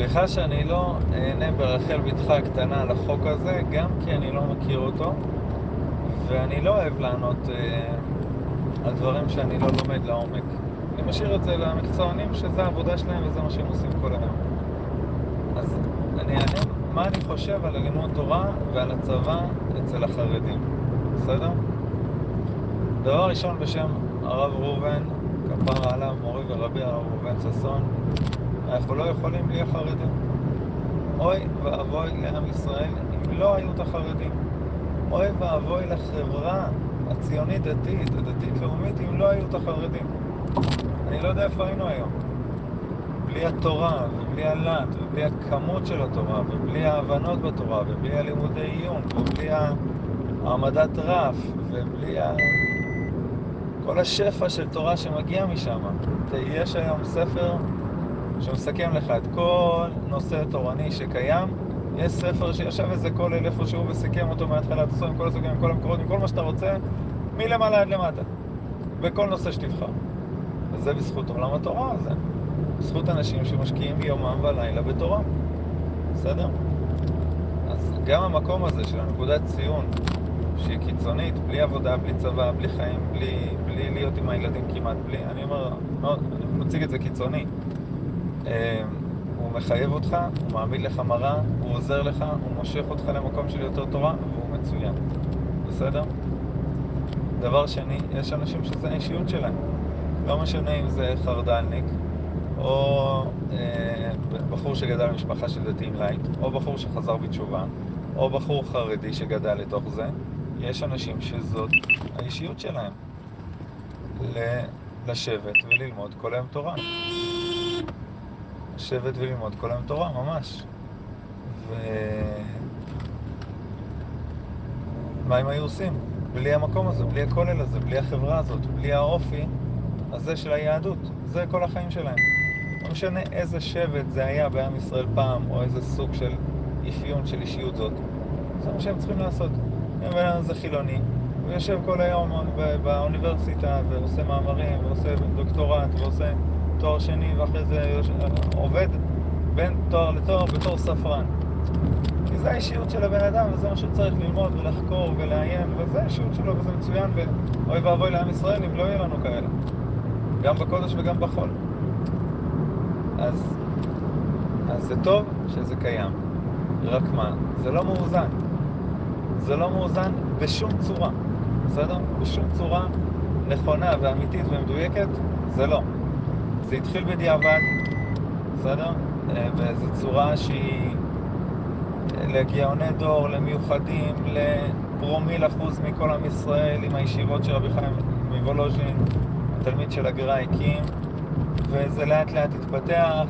סליחה שאני לא אענה ברחל בתך הקטנה על החוק הזה, גם כי אני לא מכיר אותו, ואני לא אוהב לענות על דברים שאני לא לומד לעומק. אני משאיר את זה למקצוענים, שזה העבודה שלהם וזה מה שהם עושים כל היום. אז אני אענה מה אני חושב על הלימוד תורה ועל הצבא אצל החרדים. בסדר? דבר ראשון, בשם הרב ראובן, כפרה עליו, מורי ורבי הרב ראובן ששון, אנחנו לא יכולים בלי החרדים. אוי ואבוי לעם ישראל אם לא היו את החרדים. אוי ואבוי לחברה הציונית דתית, הדתית לאומית, אם לא היו את החרדים. אני לא יודע איפה היינו היום. בלי התורה, ובלי הל"ט, ובלי הכמות של התורה, ובלי ההבנות בתורה, ובלי הלימודי עיון, ובלי העמדת רף, ובלי כל השפע של תורה שמגיע משם. יש היום ספר שמסכם לך את כל נושא תורני שקיים. יש ספר שישב איזה כולל איפשהו וסיכם אותו מהתחלה, תעשו עם כל הסוגים, עם כל המקורות, עם כל מה שאתה רוצה, מלמעלה עד למטה, בכל נושא שתבחר. וזה בזכות עולם התורה הזה, בזכות אנשים שמשקיעים יומם ולילה בתורה. בסדר? אז גם המקום הזה של הנקודת ציון, שהיא קיצונית, בלי עבודה, בלי צבא, בלי חיים, בלי להיות עם הילדים כמעט, בלי, אני אומר, אני מציג את זה קיצוני. הוא מחייב אותך, הוא מעמיד לך מראה, הוא עוזר לך, הוא מושך אותך למקום של יותר תורה, והוא מצוין. בסדר? דבר שני, יש אנשים שזה האישיות שלהם. לא משנה אם זה חרדלניק, או בחור שגדל במשפחה של דתיים לייט, או בחור שחזר בתשובה, או בחור חרדי שגדל לתוך זה. יש אנשים שזאת האישיות שלהם. לשבת וללמוד כל היום תורה. לשבת וללמוד כל היום תורה, ממש. מה אם היו עושים? בלי המקום הזה, בלי הכולל הזה, בלי החברה הזאת, בלי האופי הזה של היהדות. זה כל החיים שלהם. לא משנה איזה שבט זה היה בעם ישראל פעם, או איזה סוג של אפיון של אישיות זאת. זה מה שהם צריכים לעשות. הם בינם זה חילוני, הוא יושב כל היום באוניברסיטה, ועושה מאמרים, ועושה דוקטורט, ועושה תואר שני, ואחרי זה עובד בין תואר לתואר בתור ספרן. כי זה האישיות של הבן אדם, וזה מה שצריך ללמוד ולחקור ולעיין, וזה האישיות שלו, וזה מצוין, ואוי ואבוי לעם ישראל אם לא יהיה לנו כאלה. גם בקודש וגם בחול. אז זה טוב שזה קיים. רק מה? זה לא מאוזן. זה לא מאוזן בשום צורה. בסדר? בשום צורה נכונה ואמיתית ומדויקת, זה לא. זה התחיל בדיעבד, בסדר? וזו צורה שהיא לגאוני דור, למיוחדים, לפרומיל אחוז מכל עם ישראל, עם הישיבות של רבי חיים מוולוז'ין, התלמיד של הגר"א הקים, וזה לאט לאט התפתח,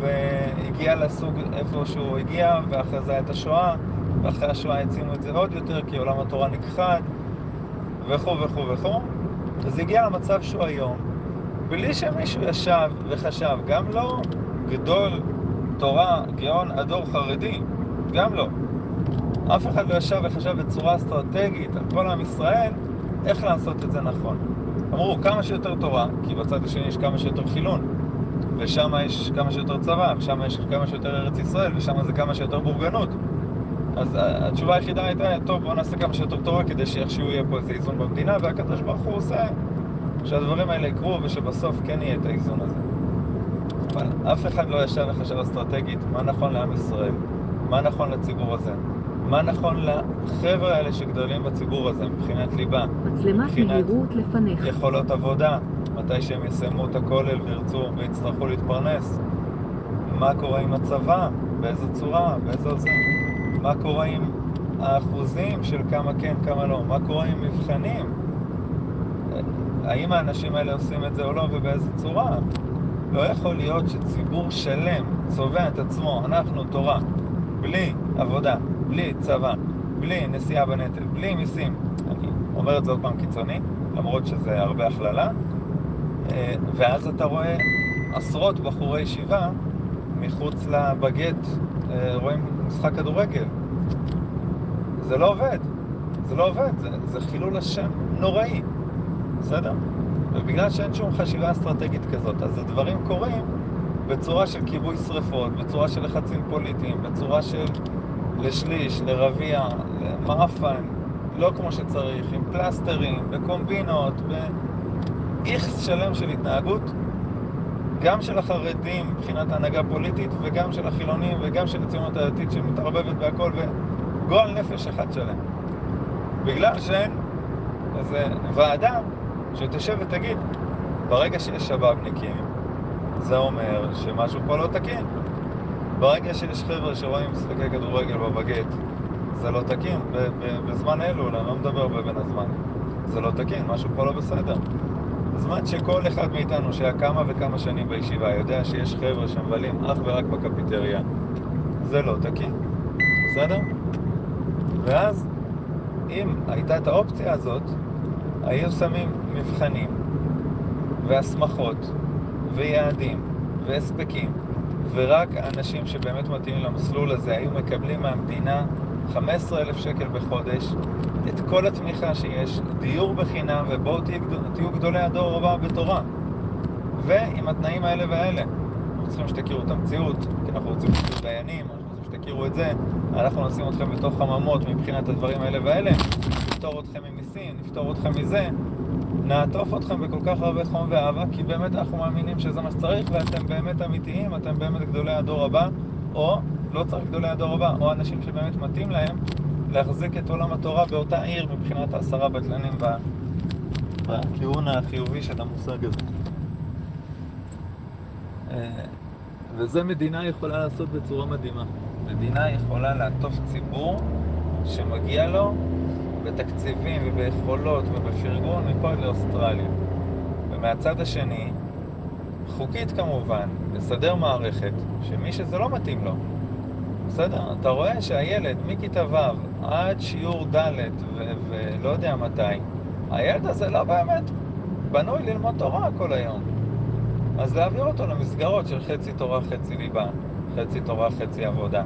והגיע לסוג איפה שהוא הגיע, ואחרי זה הייתה שואה, ואחרי השואה הצינו את זה עוד יותר, כי עולם התורה נכחד, וכו וכו וכו. אז הגיע למצב שהוא היום. בלי שמישהו ישב וחשב, גם לא גדול תורה, גאון, הדור חרדי, גם לא. אף אחד לא ישב וחשב בצורה אסטרטגית על כל עם ישראל, איך לעשות את זה נכון. אמרו, כמה שיותר תורה, כי בצד השני יש כמה שיותר חילון, ושם יש כמה שיותר צבא, ושם יש כמה שיותר ארץ ישראל, ושם זה כמה שיותר בורגנות. אז התשובה היחידה הייתה, טוב, בוא נעשה כמה שיותר תורה, כדי שאיכשהו יהיה פה איזה איזון במדינה, והקדוש ברוך הוא עושה שהדברים האלה יקרו ושבסוף כן יהיה את האיזון הזה. אבל אף אחד לא ישב וחשב אסטרטגית מה נכון לעם ישראל, מה נכון לציבור הזה, מה נכון לחבר'ה האלה שגדלים בציבור הזה מבחינת ליבה, מבחינת יכולות עבודה, מתי שהם יסיימו את הכולל וירצו ויצטרכו להתפרנס, מה קורה עם הצבא, באיזו צורה, באיזה עוזר, מה קורה עם האחוזים של כמה כן, כמה לא, מה קורה עם מבחנים, האם האנשים האלה עושים את זה או לא ובאיזו צורה? לא יכול להיות שציבור שלם צובע את עצמו, אנחנו תורה, בלי עבודה, בלי צבא, בלי נסיעה בנטל, בלי מיסים. אני אומר את זה עוד פעם קיצוני, למרות שזה הרבה הכללה. ואז אתה רואה עשרות בחורי ישיבה מחוץ לבגט, רואים משחק כדורגל. זה לא עובד, זה לא עובד, זה חילול השם נוראי. בסדר? ובגלל שאין שום חשיבה אסטרטגית כזאת, אז הדברים קורים בצורה של כיבוי שריפות, בצורה של לחצים פוליטיים, בצורה של לשליש, לרביע, למאפן, לא כמו שצריך, עם פלסטרים, בקומבינות, באיכס שלם של התנהגות, גם של החרדים מבחינת ההנהגה פוליטית, וגם של החילונים, וגם של הציונות הדתית שמתערבבת בהכל, וגועל נפש אחד שלם. בגלל שאין איזו ועדה שתשב ותגיד, ברגע שיש שבאבניקים, זה אומר שמשהו פה לא תקין. ברגע שיש חבר'ה שרואים משחקי כדורגל בבגט, זה לא תקין, בזמן אלול, אני לא מדבר בבין הזמן. זה לא תקין, משהו פה לא בסדר. בזמן שכל אחד מאיתנו שהיה כמה וכמה שנים בישיבה יודע שיש חבר'ה שמבלים אך ורק בקפיטריה, זה לא תקין, בסדר? ואז, אם הייתה את האופציה הזאת, היו שמים מבחנים, והסמכות, ויעדים, והספקים, ורק האנשים שבאמת מתאימים למסלול הזה היו מקבלים מהמדינה 15,000 שקל בחודש, את כל התמיכה שיש, דיור בחינם, ובואו תהיו גדולי הדור הבא בתורה. ועם התנאים האלה והאלה, אנחנו צריכים שתכירו את המציאות, כי אנחנו רוצים להיות דיינים, אנחנו רוצים שתכירו את זה, אנחנו נשים אתכם בתוך חממות מבחינת הדברים האלה והאלה, נפתור אתכם ממיסים, נפתור אתכם מזה, נעטוף אתכם בכל כך הרבה חום ואהבה, כי באמת אנחנו מאמינים שזה מה שצריך, ואתם באמת אמיתיים, אתם באמת גדולי הדור הבא, או לא צריך גדולי הדור הבא, או אנשים שבאמת מתאים להם להחזיק את עולם התורה באותה עיר מבחינת 10 בטלנים והכיוון החיובי של המושג הזה. וזה מדינה יכולה לעשות בצורה מדהימה. מדינה יכולה לעטוף ציבור שמגיע לו בתקציבים וביכולות ובפרגון מפה לאוסטרליה. ומהצד השני, חוקית כמובן, לסדר מערכת שמי שזה לא מתאים לו, בסדר? אתה רואה שהילד מכיתה ו' עד שיעור ד' ולא יודע מתי, הילד הזה לא באמת בנוי ללמוד תורה כל היום. אז להעביר אותו למסגרות של חצי תורה, חצי ליבה, חצי תורה, חצי עבודה.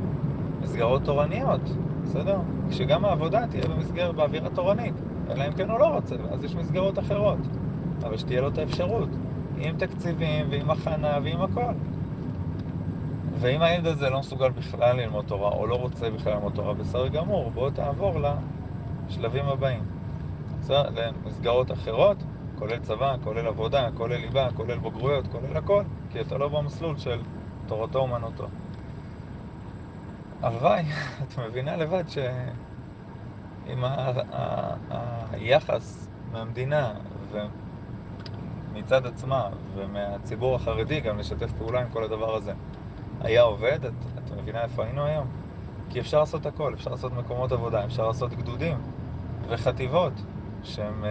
מסגרות תורניות, בסדר? כשגם העבודה תהיה במסגרת באווירה תורנית, אלא אם כן הוא לא רוצה, אז יש מסגרות אחרות. אבל שתהיה לו את האפשרות, עם תקציבים ועם הכנה ועם הכל. ואם הילד הזה לא מסוגל בכלל ללמוד תורה, או לא רוצה בכלל ללמוד תורה, בסדר גמור, בוא תעבור לשלבים הבאים. למסגרות אחרות, כולל צבא, כולל עבודה, כולל ליבה, כולל בוגרויות, כולל הכל, כי אתה לא במסלול של תורתו אומנותו. אבל את מבינה לבד שעם היחס מהמדינה ומצד עצמה ומהציבור החרדי גם לשתף פעולה עם כל הדבר הזה, היה עובד, את מבינה איפה היינו היום? כי אפשר לעשות הכל, אפשר לעשות מקומות עבודה, אפשר לעשות גדודים וחטיבות שהם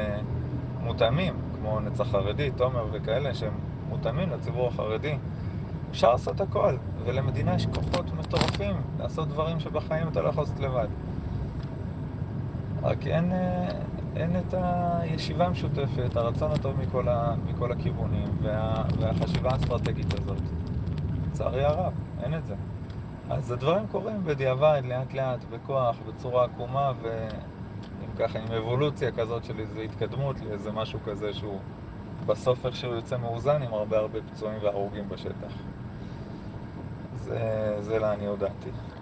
מותאמים, כמו נצח חרדי, תומר וכאלה, שהם מותאמים לציבור החרדי. אפשר לעשות הכל, ולמדינה יש כוחות מטורפים לעשות דברים שבחיים אתה לא יכול לעשות לבד. רק אין את הישיבה המשותפת, הרצון הטוב מכל הכיוונים, והחשיבה האסטרטגית הזאת. צערי הרב, אין את זה. אז הדברים קורים בדיעבד, לאט לאט, בכוח, בצורה עקומה, ואם ככה, עם אבולוציה כזאת של איזו התקדמות לאיזה משהו כזה שהוא בסוף איך שהוא יוצא מאוזן עם הרבה פצועים והרוגים בשטח. זה לעניות דעתי.